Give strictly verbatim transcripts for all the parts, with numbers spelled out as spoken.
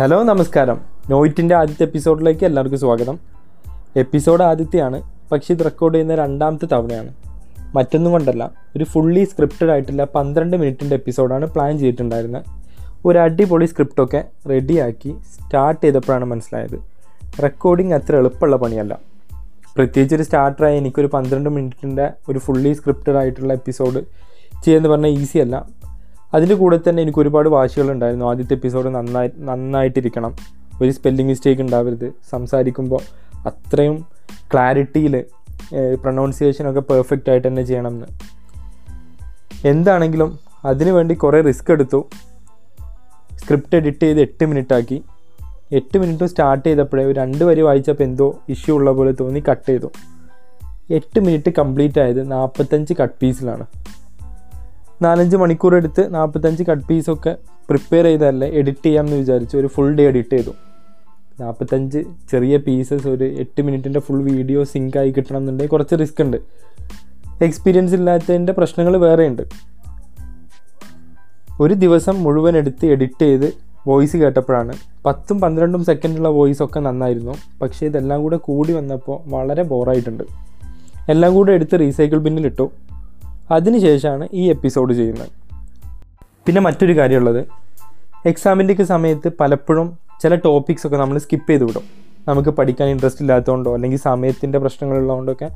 Hello, നമസ്കാരം. നോയിറ്റിൻ്റെ ആദ്യത്തെ എപ്പിസോഡിലേക്ക് എല്ലാവർക്കും സ്വാഗതം. എപ്പിസോഡ് ആദ്യത്തെയാണ്, പക്ഷേ ഇത് റെക്കോർഡ് ചെയ്യുന്ന രണ്ടാമത്തെ തവണയാണ്. മറ്റൊന്നും കൊണ്ടല്ല, ഒരു ഫുള്ളി സ്ക്രിപ്റ്റഡ് ആയിട്ടുള്ള പന്ത്രണ്ട് മിനിറ്റിൻ്റെ എപ്പിസോഡാണ് പ്ലാൻ ചെയ്തിട്ടുണ്ടായിരുന്നത്. ഒരു അടിപൊളി സ്ക്രിപ്റ്റൊക്കെ റെഡിയാക്കി സ്റ്റാർട്ട് ചെയ്തപ്പോഴാണ് മനസ്സിലായത് റെക്കോർഡിംഗ് അത്ര എളുപ്പമുള്ള പണിയല്ല. പ്രത്യേകിച്ച് ഒരു സ്റ്റാർട്ടറായി എനിക്കൊരു പന്ത്രണ്ട് മിനിറ്റിൻ്റെ ഒരു ഫുള്ളി സ്ക്രിപ്റ്റഡ് ആയിട്ടുള്ള എപ്പിസോഡ് ചെയ്യുമെന്ന് പറഞ്ഞാൽ ഈസിയല്ല. അതിൻ്റെ കൂടെ തന്നെ എനിക്ക് ഒരുപാട് വാശികളുണ്ടായിരുന്നു. ആദ്യത്തെ എപ്പിസോഡ് നന്നായി നന്നായിട്ടിരിക്കണം, ഒരു സ്പെല്ലിംഗ് മിസ്റ്റേക്ക് ഉണ്ടാവരുത്, സംസാരിക്കുമ്പോൾ അത്രയും ക്ലാരിറ്റിയിൽ പ്രൊണൗൺസിയേഷനൊക്കെ പെർഫെക്റ്റ് ആയിട്ട് തന്നെ ചെയ്യണം എന്ന്. എന്താണെങ്കിലും അതിനുവേണ്ടി കുറേ റിസ്ക് എടുത്തു. സ്ക്രിപ്റ്റ് എഡിറ്റ് ചെയ്ത് എട്ട് മിനിറ്റാക്കി. എട്ട് മിനിറ്റ് സ്റ്റാർട്ട് ചെയ്തപ്പോഴേ രണ്ട് വരി വായിച്ചപ്പോൾ എന്തോ ഇഷ്യൂ ഉള്ള പോലെ തോന്നി, കട്ട് ചെയ്തു. എട്ട് മിനിറ്റ് കംപ്ലീറ്റ് ആയത് നാൽപ്പത്തഞ്ച് കട്ട് പീസിലാണ്. നാലഞ്ച് മണിക്കൂർ എടുത്ത് നാൽപ്പത്തഞ്ച് കട്ട് പീസൊക്കെ പ്രിപ്പയർ ചെയ്തതല്ലേ എഡിറ്റ് ചെയ്യാമെന്ന് വിചാരിച്ചു. ഒരു ഫുൾ ഡേ എഡിറ്റ് ചെയ്തു. നാൽപ്പത്തഞ്ച് ചെറിയ പീസസ് ഒരു എട്ട് മിനിറ്റിൻ്റെ ഫുൾ വീഡിയോ സിങ്കായി കിട്ടണം എന്നുണ്ടെങ്കിൽ കുറച്ച് റിസ്ക് ഉണ്ട്. എക്സ്പീരിയൻസ് ഇല്ലാത്തതിൻ്റെ പ്രശ്നങ്ങൾ വേറെയുണ്ട്. ഒരു ദിവസം മുഴുവൻ എടുത്ത് എഡിറ്റ് ചെയ്ത് വോയിസ് കേട്ടപ്പോഴാണ് പത്തും പന്ത്രണ്ടും സെക്കൻഡുള്ള വോയിസൊക്കെ നന്നായിരുന്നു, പക്ഷേ ഇതെല്ലാം കൂടെ കൂടി വന്നപ്പോൾ വളരെ ബോറായിട്ടുണ്ട്. എല്ലാം കൂടെ എടുത്ത് റീസൈക്കിൾ ബിന്നിലിട്ടു. അതിനുശേഷമാണ് ഈ എപ്പിസോഡ് ചെയ്യുന്നത്. പിന്നെ മറ്റൊരു കാര്യമുള്ളത്, എക്സാമിൻ്റെയൊക്കെ സമയത്ത് പലപ്പോഴും ചില ടോപ്പിക്സൊക്കെ നമ്മൾ സ്കിപ്പ് ചെയ്ത് വിടും. നമുക്ക് പഠിക്കാൻ ഇൻട്രസ്റ്റ് ഇല്ലാത്തതുകൊണ്ടോ അല്ലെങ്കിൽ സമയത്തിൻ്റെ പ്രശ്നങ്ങളുള്ളതുകൊണ്ടൊക്കെ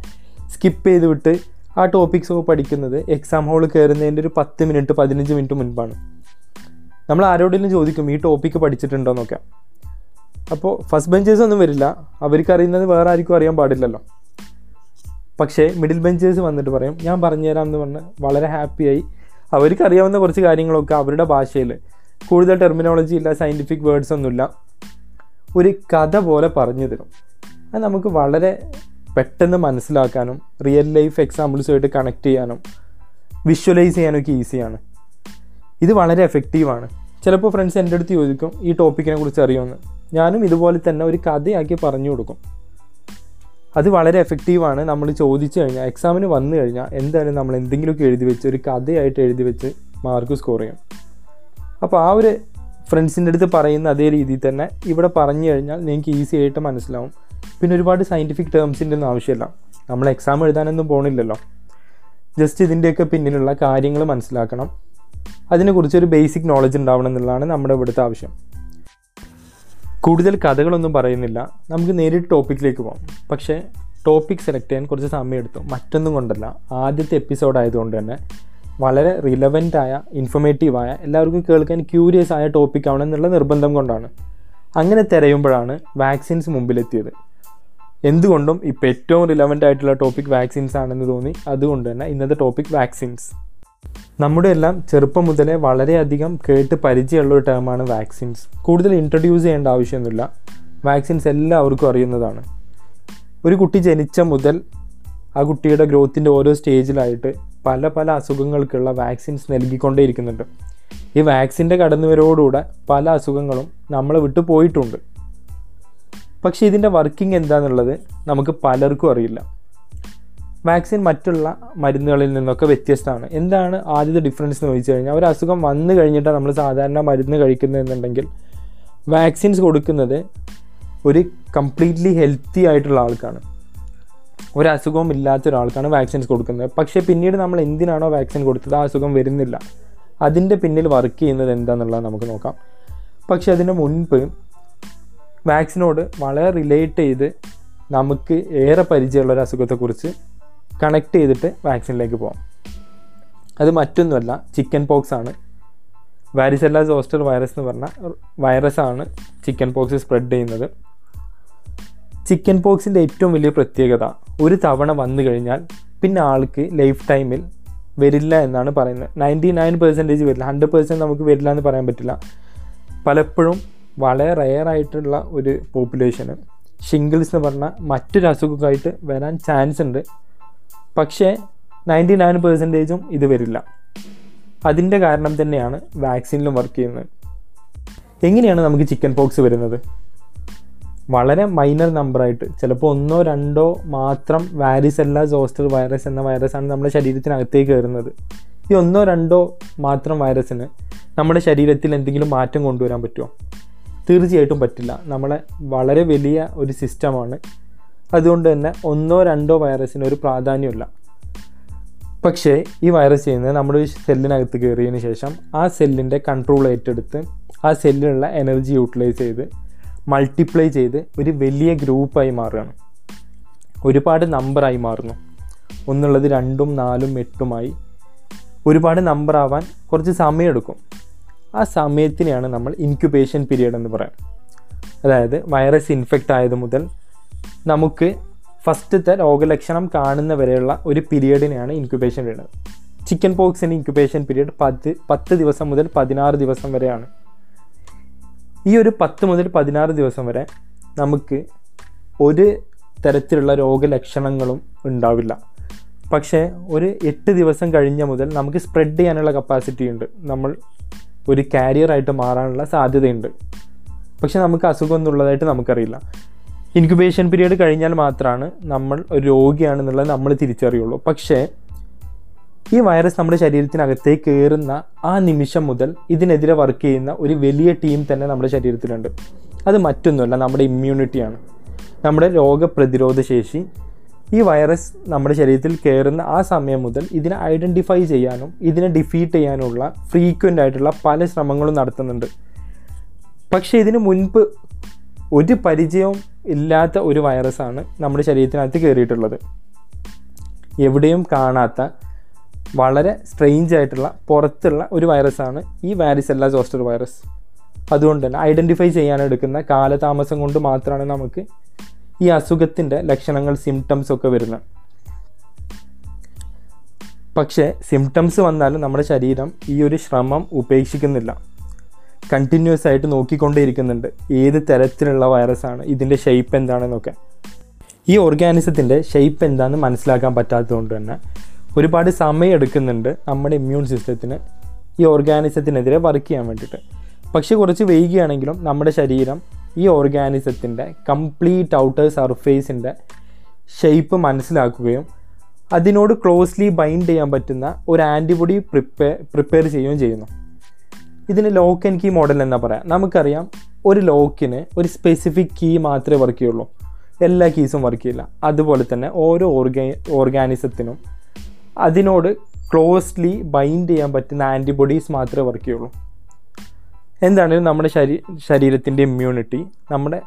സ്കിപ്പ് ചെയ്ത് വിട്ട് ആ ടോപ്പിക്സൊക്കെ പഠിക്കുന്നത് എക്സാം ഹോൾ കയറുന്നതിൻ്റെ ഒരു പത്ത് മിനിറ്റ് പതിനഞ്ച് മിനിറ്റ് മുൻപാണ്. നമ്മൾ ആരോടെങ്കിലും ചോദിക്കും ഈ ടോപ്പിക്ക് പഠിച്ചിട്ടുണ്ടോ എന്നൊക്കെ. അപ്പോൾ ഫസ്റ്റ് ബെഞ്ചേഴ്സൊന്നും വരില്ല, അവർക്കറിയുന്നത് വേറെ ആർക്കും അറിയാൻ പാടില്ലല്ലോ. പക്ഷേ മിഡിൽ ബെഞ്ചേഴ്സ് വന്നിട്ട് പറയും ഞാൻ പറഞ്ഞു തരാമെന്ന് പറഞ്ഞ് വളരെ ഹാപ്പിയായി അവർക്കറിയാവുന്ന കുറച്ച് കാര്യങ്ങളൊക്കെ അവരുടെ ഭാഷയിൽ, കൂടുതൽ ടെർമിനോളജി ഇല്ല, സയൻറ്റിഫിക് വേർഡ്സ് ഒന്നുമില്ല, ഒരു കഥ പോലെ പറഞ്ഞു തരും. അത് നമുക്ക് വളരെ പെട്ടെന്ന് മനസ്സിലാക്കാനും റിയൽ ലൈഫ് എക്സാമ്പിൾസുമായിട്ട് കണക്ട് ചെയ്യാനും വിഷ്വലൈസ് ചെയ്യാനൊക്കെ ഈസിയാണ്. ഇത് വളരെ എഫക്റ്റീവാണ്. ചിലപ്പോൾ ഫ്രണ്ട്സ് എൻ്റെ അടുത്ത് ചോദിക്കും ഈ ടോപ്പിക്കിനെ കുറിച്ച് അറിയുമെന്ന്. ഞാനും ഇതുപോലെ തന്നെ ഒരു കഥയാക്കി പറഞ്ഞു കൊടുക്കും. അത് വളരെ എഫക്റ്റീവാണ്. നമ്മൾ ചോദിച്ചു കഴിഞ്ഞാൽ, എക്സാമിന് വന്നു കഴിഞ്ഞാൽ എന്തായാലും നമ്മൾ എന്തെങ്കിലുമൊക്കെ എഴുതി വെച്ച് ഒരു കഥയായിട്ട് എഴുതി വെച്ച് മാർക്ക് സ്കോർ ചെയ്യും. അപ്പോൾ ആ ഒരു ഫ്രണ്ട്സിൻ്റെ അടുത്ത് പറയുന്ന അതേ രീതിയിൽ തന്നെ ഇവിടെ പറഞ്ഞു കഴിഞ്ഞാൽ നിങ്ങൾക്ക് ഈസി ആയിട്ട് മനസ്സിലാവും. പിന്നെ ഒരുപാട് സയൻറ്റിഫിക് ടേംസിൻ്റെ ഒന്നും ആവശ്യമില്ല, നമ്മൾ എക്സാം എഴുതാനൊന്നും പോകണില്ലല്ലോ. ജസ്റ്റ് ഇതിൻ്റെയൊക്കെ പിന്നിലുള്ള കാര്യങ്ങൾ മനസ്സിലാക്കണം, അതിനെക്കുറിച്ചൊരു ബേസിക് നോളജ് ഉണ്ടാവണം എന്നുള്ളതാണ് നമ്മുടെ ഇവിടുത്തെ ആവശ്യം. കൂടുതൽ കഥകളൊന്നും പറയുന്നില്ല, നമുക്ക് നേരിട്ട് ടോപ്പിക്കിലേക്ക് പോകാം. പക്ഷേ ടോപ്പിക് സെലക്ട് ചെയ്യാൻ കുറച്ച് സമയമെടുത്തു. മറ്റൊന്നും കൊണ്ടല്ല, ആദ്യത്തെ എപ്പിസോഡായതുകൊണ്ട് തന്നെ വളരെ റിലവൻ്റായ, ഇൻഫോർമേറ്റീവായ, എല്ലാവർക്കും കേൾക്കാൻ ക്യൂരിയസ് ആയ ടോപ്പിക് ആവണം എന്നുള്ള നിർബന്ധം കൊണ്ടാണ്. അങ്ങനെ തിരയുമ്പോഴാണ് വാക്സിൻസ് മുമ്പിലെത്തിയത്. എന്തുകൊണ്ടും ഇപ്പോൾ ഏറ്റവും റിലവൻ്റ് ആയിട്ടുള്ള ടോപ്പിക് വാക്സിൻസ് ആണെന്ന് തോന്നി. അതുകൊണ്ട് തന്നെ ഇന്നത്തെ ടോപ്പിക് വാക്സിൻസ്. നമ്മുടെ എല്ലാം ചെറുപ്പം മുതലേ വളരെയധികം കേട്ട് പരിചയമുള്ളൊരു ടേമാണ് വാക്സിൻസ്. കൂടുതൽ ഇൻട്രൊഡ്യൂസ് ചെയ്യേണ്ട ആവശ്യമൊന്നുമില്ല. വാക്സിൻസ് എല്ലാവർക്കും അറിയുന്നതാണ്. ഒരു കുട്ടി ജനിച്ച മുതൽ ആ കുട്ടിയുടെ ഗ്രോത്തിൻ്റെ ഓരോ സ്റ്റേജിലായിട്ട് പല പല അസുഖങ്ങൾക്കുള്ള വാക്സിൻസ് നൽകിക്കൊണ്ടേയിരിക്കുന്നുണ്ട്. ഈ വാക്സിൻ്റെ കടന്നുവരവോടുകൂടെ പല അസുഖങ്ങളും നമ്മളെ വിട്ടു പോയിട്ടുണ്ട്. പക്ഷേ ഇതിൻ്റെ വർക്കിംഗ് എന്താണെന്നുള്ളത് നമുക്ക് പലർക്കും അറിയില്ല. വാക്സിൻ മറ്റുള്ള മരുന്നുകളിൽ നിന്നൊക്കെ വ്യത്യസ്തമാണ്. എന്താണ് ആദ്യത്തെ ഡിഫറൻസ് എന്ന് ചോദിച്ചു കഴിഞ്ഞാൽ, ഒരു അസുഖം വന്നു കഴിഞ്ഞിട്ടാണ് നമ്മൾ സാധാരണ മരുന്ന് കഴിക്കുന്നതെന്നുണ്ടെങ്കിൽ വാക്സിൻസ് കൊടുക്കുന്നത് ഒരു കംപ്ലീറ്റ്ലി ഹെൽത്തി ആയിട്ടുള്ള ആൾക്കാണ്, ഒരു അസുഖവും ഇല്ലാത്ത ഒരാൾക്കാണ് വാക്സിൻസ് കൊടുക്കുന്നത്. പക്ഷേ പിന്നീട് നമ്മൾ എന്തിനാണോ വാക്സിൻ കൊടുത്തത് ആ അസുഖം വരുന്നില്ല. അതിൻ്റെ പിന്നിൽ വർക്ക് ചെയ്യുന്നത് എന്താണെന്നുള്ളത് നമുക്ക് നോക്കാം. പക്ഷേ അതിന് മുൻപ് വാക്സിനോട് വളരെ റിലേറ്റ് ചെയ്ത് നമുക്ക് ഏറെ പരിചയമുള്ള ഒരു അസുഖത്തെക്കുറിച്ച് കണക്ട് ചെയ്തിട്ട് വാക്സിനിലേക്ക് പോകാം. അത് മറ്റൊന്നുമല്ല, ചിക്കൻ പോക്സ് ആണ്. വാരിസെല്ല സോസ്റ്റർ വൈറസ് എന്ന് പറഞ്ഞ വൈറസാണ് ചിക്കൻ പോക്സ് സ്പ്രെഡ് ചെയ്യുന്നത്. ചിക്കൻ പോക്സിൻ്റെ ഏറ്റവും വലിയ പ്രത്യേകത, ഒരു തവണ വന്നു കഴിഞ്ഞാൽ പിന്നെ ആൾക്ക് ലൈഫ് ടൈമിൽ വരില്ല എന്നാണ് പറയുന്നത്. നയൻറ്റി നയൻ പെർസെൻറ്റേജ് വരില്ല, ഹൺഡ്രഡ് പെർസെൻറ്റ് നമുക്ക് വരില്ല എന്ന് പറയാൻ പറ്റില്ല. പലപ്പോഴും വളരെ റെയറായിട്ടുള്ള ഒരു പോപ്പുലേഷന് ഷിംഗിൾസ് എന്ന് പറഞ്ഞ മറ്റൊരു അസുഖമായിട്ട് വരാൻ ചാൻസ് ഉണ്ട്. പക്ഷേ നയൻറ്റി നയൻ പെർസെൻറ്റേജും ഇത് വരില്ല. അതിൻ്റെ കാരണം തന്നെയാണ് വാക്സിനിലും വർക്ക് ചെയ്യുന്നത്. എങ്ങനെയാണ് നമുക്ക് ചിക്കൻ പോക്സ് വരുന്നത്? വളരെ മൈനർ നമ്പറായിട്ട്, ചിലപ്പോൾ ഒന്നോ രണ്ടോ മാത്രം വാരിസെല്ല സോസ്റ്റർ വൈറസ് എന്ന വൈറസാണ് നമ്മുടെ ശരീരത്തിനകത്തേക്ക് കയറുന്നത്. ഈ ഒന്നോ രണ്ടോ മാത്രം വൈറസിന് നമ്മുടെ ശരീരത്തിൽ എന്തെങ്കിലും മാറ്റം കൊണ്ടുവരാൻ പറ്റുമോ? തീർച്ചയായിട്ടും പറ്റില്ല. നമ്മളെ വളരെ വലിയ ഒരു സിസ്റ്റമാണ്. അതുകൊണ്ട് തന്നെ ഒന്നോ രണ്ടോ വൈറസിന് ഒരു പ്രാധാന്യമില്ല. പക്ഷേ ഈ വൈറസ് ചെയ്യുന്നത് നമ്മുടെ ഒരു സെല്ലിനകത്ത് കയറിയതിന് ശേഷം ആ സെല്ലിൻ്റെ കൺട്രോൾ ഏറ്റെടുത്ത് ആ സെല്ലിലുള്ള എനർജി യൂട്ടിലൈസ് ചെയ്ത് മൾട്ടിപ്ലൈ ചെയ്ത് ഒരു വലിയ ഗ്രൂപ്പായി മാറുകയാണ്. ഒരുപാട് നമ്പറായി മാറുന്നു. ഒന്നുള്ളത് രണ്ടും നാലും എട്ടുമായി ഒരുപാട് നമ്പറാവാൻ കുറച്ച് സമയമെടുക്കും. ആ സമയത്തിനെയാണ് നമ്മൾ ഇൻക്യുബേഷൻ പീരീഡ് എന്ന് പറയാം. അതായത് വൈറസ് ഇൻഫെക്റ്റ് ആയത് മുതൽ നമുക്ക് ഫസ്റ്റത്തെ രോഗലക്ഷണം കാണുന്ന വരെയുള്ള ഒരു പീരീഡിനെയാണ് ഇൻക്യുബേഷൻ പീരീഡ്. ചിക്കൻ പോക്സിൻ്റെ ഇൻക്യുബേഷൻ പീരീഡ് പത്ത് പത്ത് ദിവസം മുതൽ പതിനാറ് ദിവസം വരെയാണ്. ഈ ഒരു പത്ത് മുതൽ പതിനാറ് ദിവസം വരെ നമുക്ക് ഒരു തരത്തിലുള്ള രോഗലക്ഷണങ്ങളും ഉണ്ടാവില്ല. പക്ഷേ ഒരു എട്ട് ദിവസം കഴിഞ്ഞ മുതൽ നമുക്ക് സ്പ്രെഡ് ചെയ്യാനുള്ള കപ്പാസിറ്റി ഉണ്ട്. നമ്മൾ ഒരു കാരിയറായിട്ട് മാറാനുള്ള സാധ്യതയുണ്ട്. പക്ഷെ നമുക്ക് അസുഖം എന്നുള്ളതായിട്ട് നമുക്കറിയില്ല. ഇൻക്യുബേഷൻ പീരീഡ് കഴിഞ്ഞാൽ മാത്രമാണ് നമ്മൾ ഒരു രോഗിയാണെന്നുള്ളത് നമ്മൾ തിരിച്ചറിയുള്ളൂ. പക്ഷേ ഈ വൈറസ് നമ്മുടെ ശരീരത്തിനകത്തേക്ക് കയറുന്ന ആ നിമിഷം മുതൽ ഇതിനെതിരെ വർക്ക് ചെയ്യുന്ന ഒരു വലിയ ടീം തന്നെ നമ്മുടെ ശരീരത്തിലുണ്ട്. അത് മറ്റൊന്നുമല്ല, നമ്മുടെ ഇമ്മ്യൂണിറ്റിയാണ്, നമ്മുടെ രോഗപ്രതിരോധ ശേഷി. ഈ വൈറസ് നമ്മുടെ ശരീരത്തിൽ കയറുന്ന ആ സമയം മുതൽ ഇതിനെ ഐഡൻറ്റിഫൈ ചെയ്യാനും ഇതിനെ ഡിഫീറ്റ് ചെയ്യാനുള്ള ഫ്രീക്വൻ്റ് ആയിട്ടുള്ള പല ശ്രമങ്ങളും നടത്തുന്നുണ്ട്. പക്ഷേ ഇതിന് മുൻപ് ഒരു പരിചയവും ഇല്ലാത്ത ഒരു വൈറസാണ് നമ്മുടെ ശരീരത്തിനകത്ത് കയറിയിട്ടുള്ളത്. എവിടെയും കാണാത്ത വളരെ സ്ട്രെയിഞ്ച് ആയിട്ടുള്ള പുറത്തുള്ള ഒരു വൈറസാണ് ഈ വാരിസെല്ല സോസ്റ്റർ വൈറസ്. അതുകൊണ്ട് തന്നെ ഐഡൻറ്റിഫൈ ചെയ്യാനെടുക്കുന്ന കാലതാമസം കൊണ്ട് മാത്രമാണ് നമുക്ക് ഈ അസുഖത്തിൻ്റെ ലക്ഷണങ്ങൾ, സിംറ്റംസ് ഒക്കെ വരുന്നത്. പക്ഷേ സിംറ്റംസ് വന്നാലും നമ്മുടെ ശരീരം ഈ ഒരു ശ്രമം ഉപേക്ഷിക്കുന്നില്ല. കണ്ടിന്യൂസ് ആയിട്ട് നോക്കിക്കൊണ്ടേയിരിക്കുന്നുണ്ട് ഏത് തരത്തിലുള്ള വൈറസാണ്, ഇതിൻ്റെ ഷെയ്പ്പ് എന്താണെന്നൊക്കെ. ഈ ഓർഗാനിസത്തിൻ്റെ ഷെയ്പ്പ് എന്താണെന്ന് മനസ്സിലാക്കാൻ പറ്റാത്തതുകൊണ്ട് തന്നെ ഒരുപാട് സമയം എടുക്കുന്നുണ്ട് നമ്മുടെ ഇമ്മ്യൂൺ സിസ്റ്റത്തിന് ഈ ഓർഗാനിസത്തിനെതിരെ വർക്ക് ചെയ്യാൻ വേണ്ടിയിട്ട്. പക്ഷേ കുറച്ച് വൈകിയാണെങ്കിലും നമ്മുടെ ശരീരം ഈ ഓർഗാനിസത്തിൻ്റെ കംപ്ലീറ്റ് ഔട്ടർ സർഫേസിൻ്റെ ഷെയ്പ്പ് മനസ്സിലാക്കുകയും അതിനോട് ക്ലോസ്ലി ബൈൻഡ് ചെയ്യാൻ പറ്റുന്ന ഒരു ആൻറ്റിബോഡി പ്രിപ്പെ പ്രിപ്പയർ ചെയ്യുകയും ചെയ്യുന്നു. ഇതിന് ലോക്ക് ആൻഡ് കീ മോഡൽ എന്നാ പറയാം. നമുക്കറിയാം ഒരു ലോക്കിന് ഒരു സ്പെസിഫിക് കീ മാത്രമേ വർക്ക് ചെയ്യുള്ളൂ, എല്ലാ കീസും വർക്ക് ചെയ്യില്ല. അതുപോലെ തന്നെ ഓരോ ഓർഗാ ഓർഗാനിസത്തിനും അതിനോട് ക്ലോസ്ലി ബൈൻഡ് ചെയ്യാൻ പറ്റുന്ന ആൻറ്റിബോഡീസ് മാത്രമേ വർക്ക് ചെയ്യുള്ളൂ. എന്താണെങ്കിലും നമ്മുടെ ശരീ ശരീരത്തിൻ്റെ ഇമ്മ്യൂണിറ്റി നമ്മുടെ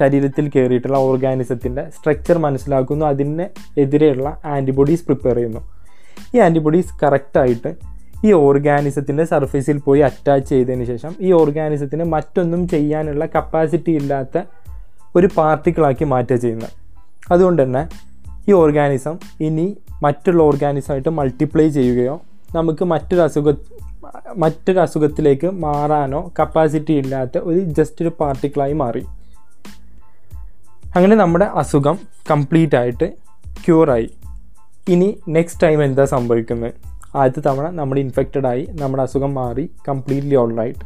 ശരീരത്തിൽ കയറിയിട്ടുള്ള ഓർഗാനിസത്തിൻ്റെ സ്ട്രക്ചർ മനസ്സിലാക്കുന്നു, അതിന് എതിരെയുള്ള ആൻറ്റിബോഡീസ് പ്രിപ്പയർ ചെയ്യുന്നു. ഈ ആൻറ്റിബോഡീസ് കറക്റ്റായിട്ട് ഈ ഓർഗാനിസത്തിൻ്റെ സർഫേസിൽ പോയി അറ്റാച്ച് ചെയ്തതിന് ശേഷം ഈ ഓർഗാനിസത്തിന് മറ്റൊന്നും ചെയ്യാനുള്ള കപ്പാസിറ്റി ഇല്ലാത്ത ഒരു പാർട്ടിക്കിളാക്കി മാറ്റുക ചെയ്യുന്നത്. അതുകൊണ്ട് തന്നെ ഈ ഓർഗാനിസം ഇനി മറ്റുള്ള ഓർഗാനിസമായിട്ട് മൾട്ടിപ്ലൈ ചെയ്യുകയോ നമുക്ക് മറ്റൊരു അസുഖ മറ്റൊരു അസുഖത്തിലേക്ക് മാറാനോ കപ്പാസിറ്റി ഇല്ലാത്ത ഒരു ജസ്റ്റ് ഒരു പാർട്ടിക്കിളായി മാറി. അങ്ങനെ നമ്മുടെ അസുഖം കംപ്ലീറ്റ് ആയിട്ട് ക്യൂറായി. ഇനി നെക്സ്റ്റ് ടൈം എന്താ സംഭവിക്കുന്നത്? ആദ്യത്തെ തവണ നമ്മൾ ഇൻഫെക്റ്റഡ് ആയി, നമ്മുടെ അസുഖം മാറി, കംപ്ലീറ്റ്ലി ഓൾ റൈറ്റ്.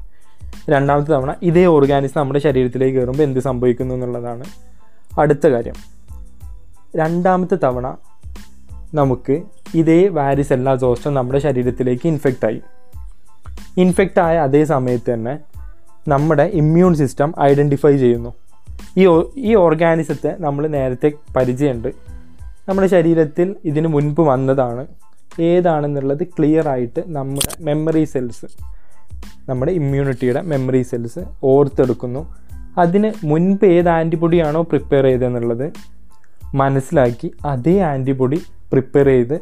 രണ്ടാമത്തെ തവണ ഇതേ ഓർഗാനിസം നമ്മുടെ ശരീരത്തിലേക്ക് കയറുമ്പോൾ എന്ത് സംഭവിക്കുന്നു എന്നുള്ളതാണ് അടുത്ത കാര്യം. രണ്ടാമത്തെ തവണ നമുക്ക് ഇതേ വാരിസെല്ല സോസ്റ്റർ നമ്മുടെ ശരീരത്തിലേക്ക് ഇൻഫെക്റ്റായി. ഇൻഫെക്റ്റ് ആയ അതേ സമയത്ത് തന്നെ നമ്മുടെ ഇമ്മ്യൂൺ സിസ്റ്റം ഐഡൻറ്റിഫൈ ചെയ്യുന്നു. ഈ ഈ ഓർഗാനിസത്തെ നമ്മൾ നേരത്തെ പരിചയമുണ്ട്, നമ്മുടെ ശരീരത്തിൽ ഇതിന് മുൻപ് വന്നതാണ്, ഏതാണെന്നുള്ളത് ക്ലിയർ ആയിട്ട് നമ്മുടെ മെമ്മറി സെൽസ്, നമ്മുടെ ഇമ്മ്യൂണിറ്റിയുടെ മെമ്മറി സെൽസ് ഓർത്തെടുക്കുന്നു. അതിന് മുൻപ് ഏത് ആൻറ്റിബോഡിയാണോ പ്രിപ്പയർ ചെയ്തതെന്നുള്ളത് മനസ്സിലാക്കി അതേ ആൻറ്റിബോഡി പ്രിപ്പയർ ചെയ്ത്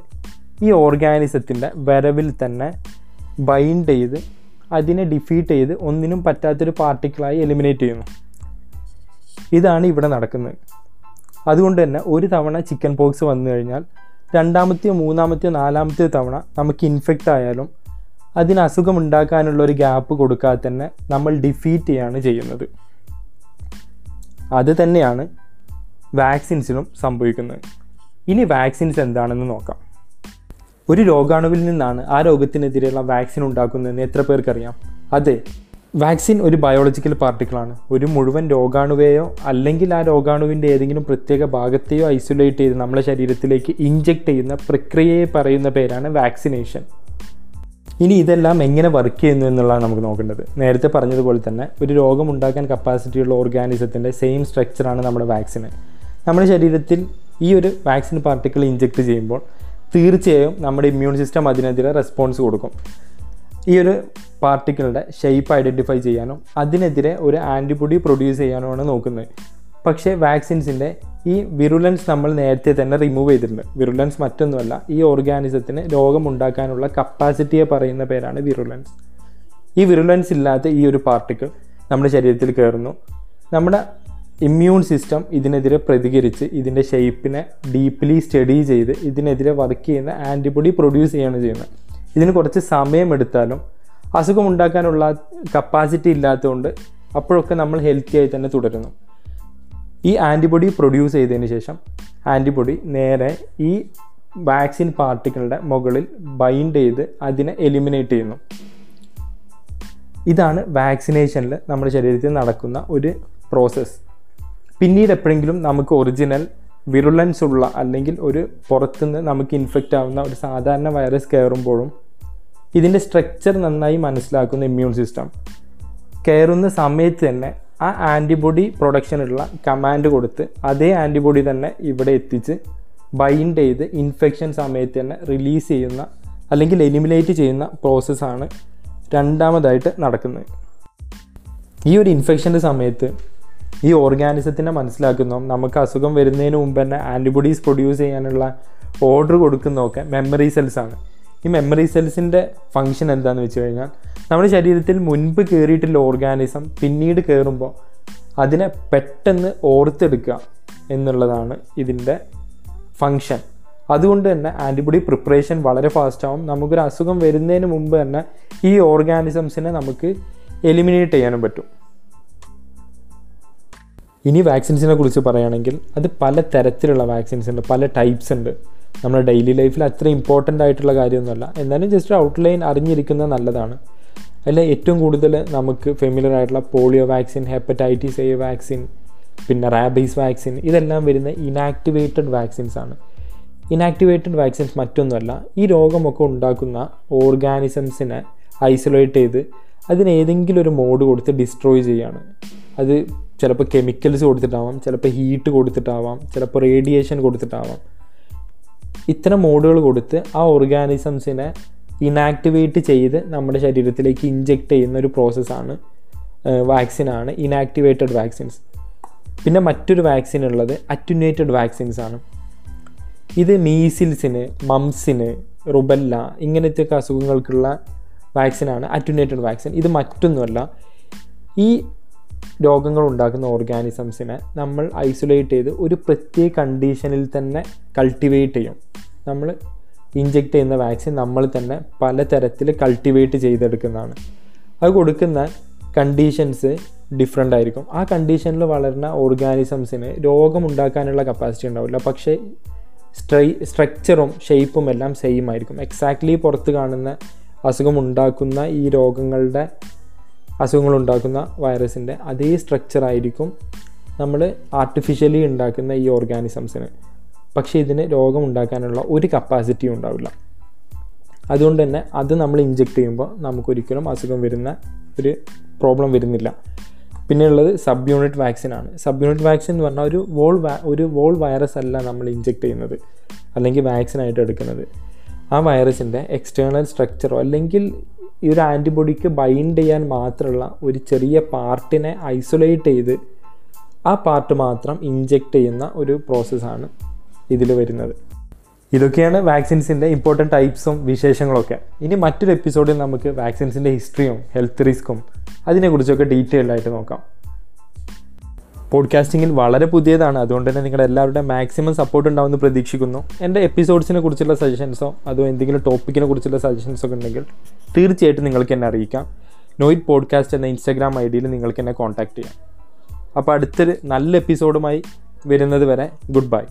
ഈ ഓർഗാനിസത്തിൻ്റെ വരവിൽ തന്നെ ബൈൻഡ് ചെയ്ത് അതിനെ ഡിഫീറ്റ് ചെയ്ത് ഒന്നിനും പറ്റാത്തൊരു പാർട്ടിക്കിളായി എലിമിനേറ്റ് ചെയ്യുന്നു. ഇതാണ് ഇവിടെ നടക്കുന്നത്. അതുകൊണ്ട് തന്നെ ഒരു തവണ ചിക്കൻ പോക്സ് വന്നു കഴിഞ്ഞാൽ രണ്ടാമത്തെയോ മൂന്നാമത്തെയോ നാലാമത്തെയോ തവണ നമുക്ക് ഇൻഫെക്റ്റ് ആയാലും അതിന് അസുഖം ഉണ്ടാക്കാനുള്ള ഒരു ഗ്യാപ്പ് കൊടുക്കാതെ തന്നെ നമ്മൾ ഡിഫീറ്റ് ചെയ്യാണ് ചെയ്യുന്നത്. അത് തന്നെയാണ് വാക്സിൻസിനും സംഭവിക്കുന്നത്. ഇനി വാക്സിൻസ് എന്താണെന്ന് നോക്കാം. ഒരു രോഗാണുവിൽ നിന്നാണ് ആ രോഗത്തിനെതിരെയുള്ള വാക്സിൻ ഉണ്ടാക്കുന്നതെന്ന് എത്ര പേർക്കറിയാം? അതെ, വാക്സിൻ ഒരു ബയോളജിക്കൽ പാർട്ടിക്കിളാണ്. ഒരു മുഴുവൻ രോഗാണുവെയോ അല്ലെങ്കിൽ ആ രോഗാണുവിൻ്റെ ഏതെങ്കിലും പ്രത്യേക ഭാഗത്തെയോ ഐസൊലേറ്റ് ചെയ്ത് നമ്മുടെ ശരീരത്തിലേക്ക് ഇഞ്ചെക്റ്റ് ചെയ്യുന്ന പ്രക്രിയയെ പറയുന്ന പേരാണ് വാക്സിനേഷൻ. ഇനി ഇതെല്ലാം എങ്ങനെ വർക്ക് ചെയ്യുന്നു എന്നുള്ളതാണ് നമുക്ക് നോക്കേണ്ടത്. നേരത്തെ പറഞ്ഞതുപോലെ തന്നെ ഒരു രോഗമുണ്ടാക്കാൻ കപ്പാസിറ്റിയുള്ള ഓർഗാനിസത്തിൻ്റെ സെയിം സ്ട്രക്ചറാണ് നമ്മുടെ വാക്സിന്. നമ്മുടെ ശരീരത്തിൽ ഈ ഒരു വാക്സിൻ പാർട്ടിക്കിൾ ഇഞ്ചെക്റ്റ് ചെയ്യുമ്പോൾ തീർച്ചയായും നമ്മുടെ ഇമ്മ്യൂൺ സിസ്റ്റം അതിനെതിരെ റെസ്പോൺസ് കൊടുക്കും. ഈ ഒരു പാർട്ടിക്കിളുടെ ഷേപ്പ് ഐഡൻറ്റിഫൈ ചെയ്യാനും അതിനെതിരെ ഒരു ആൻറ്റിബോഡി പ്രൊഡ്യൂസ് ചെയ്യാനുമാണ് നോക്കുന്നത്. പക്ഷേ വാക്സിൻസിൻ്റെ ഈ വിറുലൻസ് നമ്മൾ നേരത്തെ തന്നെ റിമൂവ് ചെയ്തിട്ടുണ്ട്. വിറുലൻസ് മറ്റൊന്നുമല്ല, ഈ ഓർഗാനിസത്തിന് രോഗമുണ്ടാക്കാനുള്ള കപ്പാസിറ്റിയെ പറയുന്ന പേരാണ് വിറുലൻസ്. ഈ വിറുലൻസ് ഇല്ലാത്ത ഈ ഒരു പാർട്ടിക്കിൾ നമ്മുടെ ശരീരത്തിൽ കയറുന്നു. നമ്മുടെ ഇമ്മ്യൂൺ സിസ്റ്റം ഇതിനെതിരെ പ്രതികരിച്ച് ഇതിൻ്റെ ഷേപ്പിനെ ഡീപ്ലി സ്റ്റഡി ചെയ്ത് ഇതിനെതിരെ വർക്ക് ചെയ്യുന്ന ആൻറ്റിബോഡി പ്രൊഡ്യൂസ് ചെയ്യാണ് ചെയ്യുന്നത്. ഇതിന് കുറച്ച് സമയമെടുത്താലും അസുഖമുണ്ടാക്കാനുള്ള കപ്പാസിറ്റി ഇല്ലാത്തതുകൊണ്ട് അപ്പോഴൊക്കെ നമ്മൾ ഹെൽത്തി ആയി തന്നെ തുടരുന്നു. ഈ ആൻറ്റിബോഡി പ്രൊഡ്യൂസ് ചെയ്തതിന് ശേഷം ആൻറ്റിബോഡി നേരെ ഈ വാക്സിൻ പാർട്ടിക്കിളുടെ മുകളിൽ ബൈൻഡ് ചെയ്ത് അതിനെ എലിമിനേറ്റ് ചെയ്യുന്നു. ഇതാണ് വാക്സിനേഷനിൽ നമ്മുടെ ശരീരത്തിൽ നടക്കുന്ന ഒരു പ്രോസസ്സ്. പിന്നീട് എപ്പോഴെങ്കിലും നമുക്ക് ഒറിജിനൽ വിറുലൻസ് ഉള്ള അല്ലെങ്കിൽ ഒരു പുറത്തുനിന്ന് നമുക്ക് ഇൻഫെക്റ്റ് ആവുന്ന ഒരു സാധാരണ വൈറസ് കയറുമ്പോഴും ഇതിൻ്റെ സ്ട്രക്ചർ നന്നായി മനസ്സിലാക്കുന്ന ഇമ്മ്യൂൺ സിസ്റ്റം കയറുന്ന സമയത്ത് തന്നെ ആ ആൻറ്റിബോഡി പ്രൊഡക്ഷനുള്ള കമാൻഡ് കൊടുത്ത് അതേ ആൻറ്റിബോഡി തന്നെ ഇവിടെ എത്തിച്ച് ബൈൻഡ് ചെയ്ത് ഇൻഫെക്ഷൻ സമയത്ത് തന്നെ റിലീസ് ചെയ്യുന്ന അല്ലെങ്കിൽ എലിമിനേറ്റ് ചെയ്യുന്ന പ്രോസസ്സാണ് രണ്ടാമതായിട്ട് നടക്കുന്നത്. ഈ ഒരു ഇൻഫെക്ഷൻ്റെ സമയത്ത് ഈ ഓർഗാനിസത്തിനെ മനസ്സിലാക്കുന്നു, നമുക്ക് അസുഖം വരുന്നതിന് മുമ്പ് തന്നെ ആൻറ്റിബോഡീസ് പ്രൊഡ്യൂസ് ചെയ്യാനുള്ള ഓർഡർ കൊടുക്കുന്നതൊക്കെ മെമ്മറി സെൽസാണ്. ഈ മെമ്മറി സെൽസിൻ്റെ ഫങ്ഷൻ എന്താണെന്ന് വെച്ച് കഴിഞ്ഞാൽ നമ്മുടെ ശരീരത്തിൽ മുൻപ് കയറിയിട്ടുള്ള ഓർഗാനിസം പിന്നീട് കയറുമ്പോൾ അതിനെ പെട്ടെന്ന് ഓർത്തെടുക്കുക എന്നുള്ളതാണ് ഇതിൻ്റെ ഫങ്ഷൻ. അതുകൊണ്ട് തന്നെ ആൻറ്റിബോഡി പ്രിപ്പറേഷൻ വളരെ ഫാസ്റ്റാവും. നമുക്കൊരു അസുഖം വരുന്നതിന് മുമ്പ് തന്നെ ഈ ഓർഗാനിസംസിനെ നമുക്ക് എലിമിനേറ്റ് ചെയ്യാനും പറ്റും. ഇനി വാക്സിൻസിനെ കുറിച്ച് പറയുകയാണെങ്കിൽ അത് പല തരത്തിലുള്ള വാക്സിൻസ് ഉണ്ട്, പല ടൈപ്സ് ഉണ്ട്. നമ്മുടെ ഡെയിലി ലൈഫിൽ അത്ര ഇമ്പോർട്ടൻ്റ് ആയിട്ടുള്ള കാര്യമൊന്നുമല്ല, എന്നാലും ജസ്റ്റ് ഔട്ട്ലൈൻ അറിഞ്ഞിരിക്കുന്നത് നല്ലതാണ്. അതിൽ ഏറ്റവും കൂടുതൽ നമുക്ക് ഫെമിലിയർ ആയിട്ടുള്ള polio vaccine, hepatitis A vaccine, പിന്നെ റാബീസ് വാക്സിൻ, ഇതെല്ലാം വരുന്ന ഇനാക്ടിവേറ്റഡ് വാക്സിൻസ് ആണ്. ഇനാക്ടിവേറ്റഡ് വാക്സിൻസ് മറ്റൊന്നുമല്ല, ഈ രോഗമൊക്കെ ഉണ്ടാക്കുന്ന ഓർഗാനിസംസിനെ ഐസൊലേറ്റ് ചെയ്ത് അതിനേതെങ്കിലും ഒരു മോഡ് കൊടുത്ത് ഡിസ്ട്രോയ് ചെയ്യുകയാണ്. അത് ചിലപ്പോൾ കെമിക്കൽസ് കൊടുത്തിട്ടാവാം, ചിലപ്പോൾ ഹീറ്റ് കൊടുത്തിട്ടാവാം, ചിലപ്പോൾ റേഡിയേഷൻ കൊടുത്തിട്ടാവാം. ഇത്തരം മോഡുകൾ കൊടുത്ത് ആ ഓർഗാനിസംസിനെ ഇനാക്ടിവേറ്റ് ചെയ്ത് നമ്മുടെ ശരീരത്തിലേക്ക് ഇഞ്ചെക്റ്റ് ചെയ്യുന്ന ഒരു പ്രോസസ്സാണ് വാക്സിനാണ് ഇനാക്ടിവേറ്റഡ് വാക്സിൻസ്. പിന്നെ മറ്റൊരു വാക്സിൻ ഉള്ളത് അറ്റനുവേറ്റഡ് വാക്സിൻസാണ്. ഇത് മീസിൽസിന്, മംസിന്, റുബെല്ല ഇങ്ങനത്തെയൊക്കെ അസുഖങ്ങൾക്കുള്ള വാക്സിനാണ് അറ്റനുവേറ്റഡ് വാക്സിൻ. ഇത് മറ്റൊന്നുമല്ല, ഈ രോഗങ്ങളുണ്ടാക്കുന്ന ഓർഗാനിസംസിനെ നമ്മൾ ഐസൊലേറ്റ് ചെയ്ത് ഒരു പ്രത്യേക കണ്ടീഷനിൽ തന്നെ കൾട്ടിവേറ്റ് ചെയ്യും. നമ്മൾ ഇഞ്ചെക്റ്റ് ചെയ്യുന്ന വാക്സിൻ നമ്മൾ തന്നെ പല തരത്തിൽ കൾട്ടിവേറ്റ് ചെയ്തെടുക്കുന്നതാണ്. അത് കൊടുക്കുന്ന കണ്ടീഷൻസ് ഡിഫറെൻ്റ് ആയിരിക്കും. ആ കണ്ടീഷനിൽ വളരുന്ന ഓർഗാനിസംസിന് രോഗമുണ്ടാക്കാനുള്ള കപ്പാസിറ്റി ഉണ്ടാവില്ല, പക്ഷേ സ്ട്രൈ സ്ട്രക്ചറും ഷേപ്പും എല്ലാം സെയിം ആയിരിക്കും. എക്സാക്ട്ലി പുറത്ത് കാണുന്ന അസുഖമുണ്ടാക്കുന്ന ഈ രോഗങ്ങളുടെ അസുഖങ്ങളുണ്ടാക്കുന്ന വൈറസിൻ്റെ അതേ സ്ട്രക്ചറായിരിക്കും നമ്മൾ ആർട്ടിഫിഷ്യലി ഉണ്ടാക്കുന്ന ഈ ഓർഗാനിസംസിന്. പക്ഷേ ഇതിന് രോഗമുണ്ടാക്കാനുള്ള ഒരു കപ്പാസിറ്റിയും ഉണ്ടാവില്ല. അതുകൊണ്ട് തന്നെ അത് നമ്മൾ ഇഞ്ചെക്റ്റ് ചെയ്യുമ്പോൾ നമുക്കൊരിക്കലും അസുഖം വരുന്ന ഒരു പ്രോബ്ലം വരുന്നില്ല. പിന്നെയുള്ളത് സബ് യൂണിറ്റ് വാക്സിനാണ്. സബ് യൂണിറ്റ് വാക്സിൻ എന്ന് പറഞ്ഞാൽ ഒരു വോൾ ഒരു വോൾ വൈറസ് അല്ല നമ്മൾ ഇഞ്ചെക്റ്റ് ചെയ്യുന്നത് അല്ലെങ്കിൽ വാക്സിനായിട്ട് എടുക്കുന്നത്. ആ വൈറസിൻ്റെ എക്സ്റ്റേണൽ സ്ട്രക്ചറോ അല്ലെങ്കിൽ ഈ ഒരു ആൻറ്റിബോഡിക്ക് ബൈൻഡ് ചെയ്യാൻ മാത്രമുള്ള ഒരു ചെറിയ പാർട്ടിനെ ഐസൊലേറ്റ് ചെയ്ത് ആ പാർട്ട് മാത്രം ഇഞ്ചെക്റ്റ് ചെയ്യുന്ന ഒരു പ്രോസസ്സാണ് ഇതിൽ വരുന്നത്. ഇതൊക്കെയാണ് വാക്സിൻസിൻ്റെ ഇമ്പോർട്ടൻ്റ് ടൈപ്സും വിശേഷങ്ങളൊക്കെ. ഇനി മറ്റൊരു എപ്പിസോഡിൽ നമുക്ക് വാക്സിൻസിൻ്റെ ഹിസ്റ്ററിയും ഹെൽത്ത് റിസ്ക്കും അതിനെക്കുറിച്ചൊക്കെ ഡീറ്റെയിൽഡായിട്ട് നോക്കാം. പോഡ്കാസ്റ്റിങ്ങിൽ വളരെ പുതിയതാണ്, അതുകൊണ്ട് തന്നെ നിങ്ങളുടെ എല്ലാവരുടെ മാക്സിമം സപ്പോർട്ട് ഉണ്ടാവുമെന്ന് പ്രതീക്ഷിക്കുന്നു. എൻ്റെ എപ്പിസോഡ്സിനെ കുറിച്ചുള്ള സജഷൻസോ അതോ എന്തെങ്കിലും ടോപ്പിക്കിനെ കുറിച്ചുള്ള സജഷൻസോ ഒക്കെ ഉണ്ടെങ്കിൽ തീർച്ചയായിട്ടും നിങ്ങൾക്ക് എന്നെ അറിയിക്കാം. നോയിഡ് പോഡ്കാസ്റ്റ് എന്ന ഇൻസ്റ്റാഗ്രാം ഐ ഡിയിൽ നിങ്ങൾക്ക് എന്നെ കോൺടാക്റ്റ് ചെയ്യാം. അപ്പോൾ അടുത്തൊരു നല്ല എപ്പിസോഡുമായി വരുന്നത് വരെ ഗുഡ് ബൈ.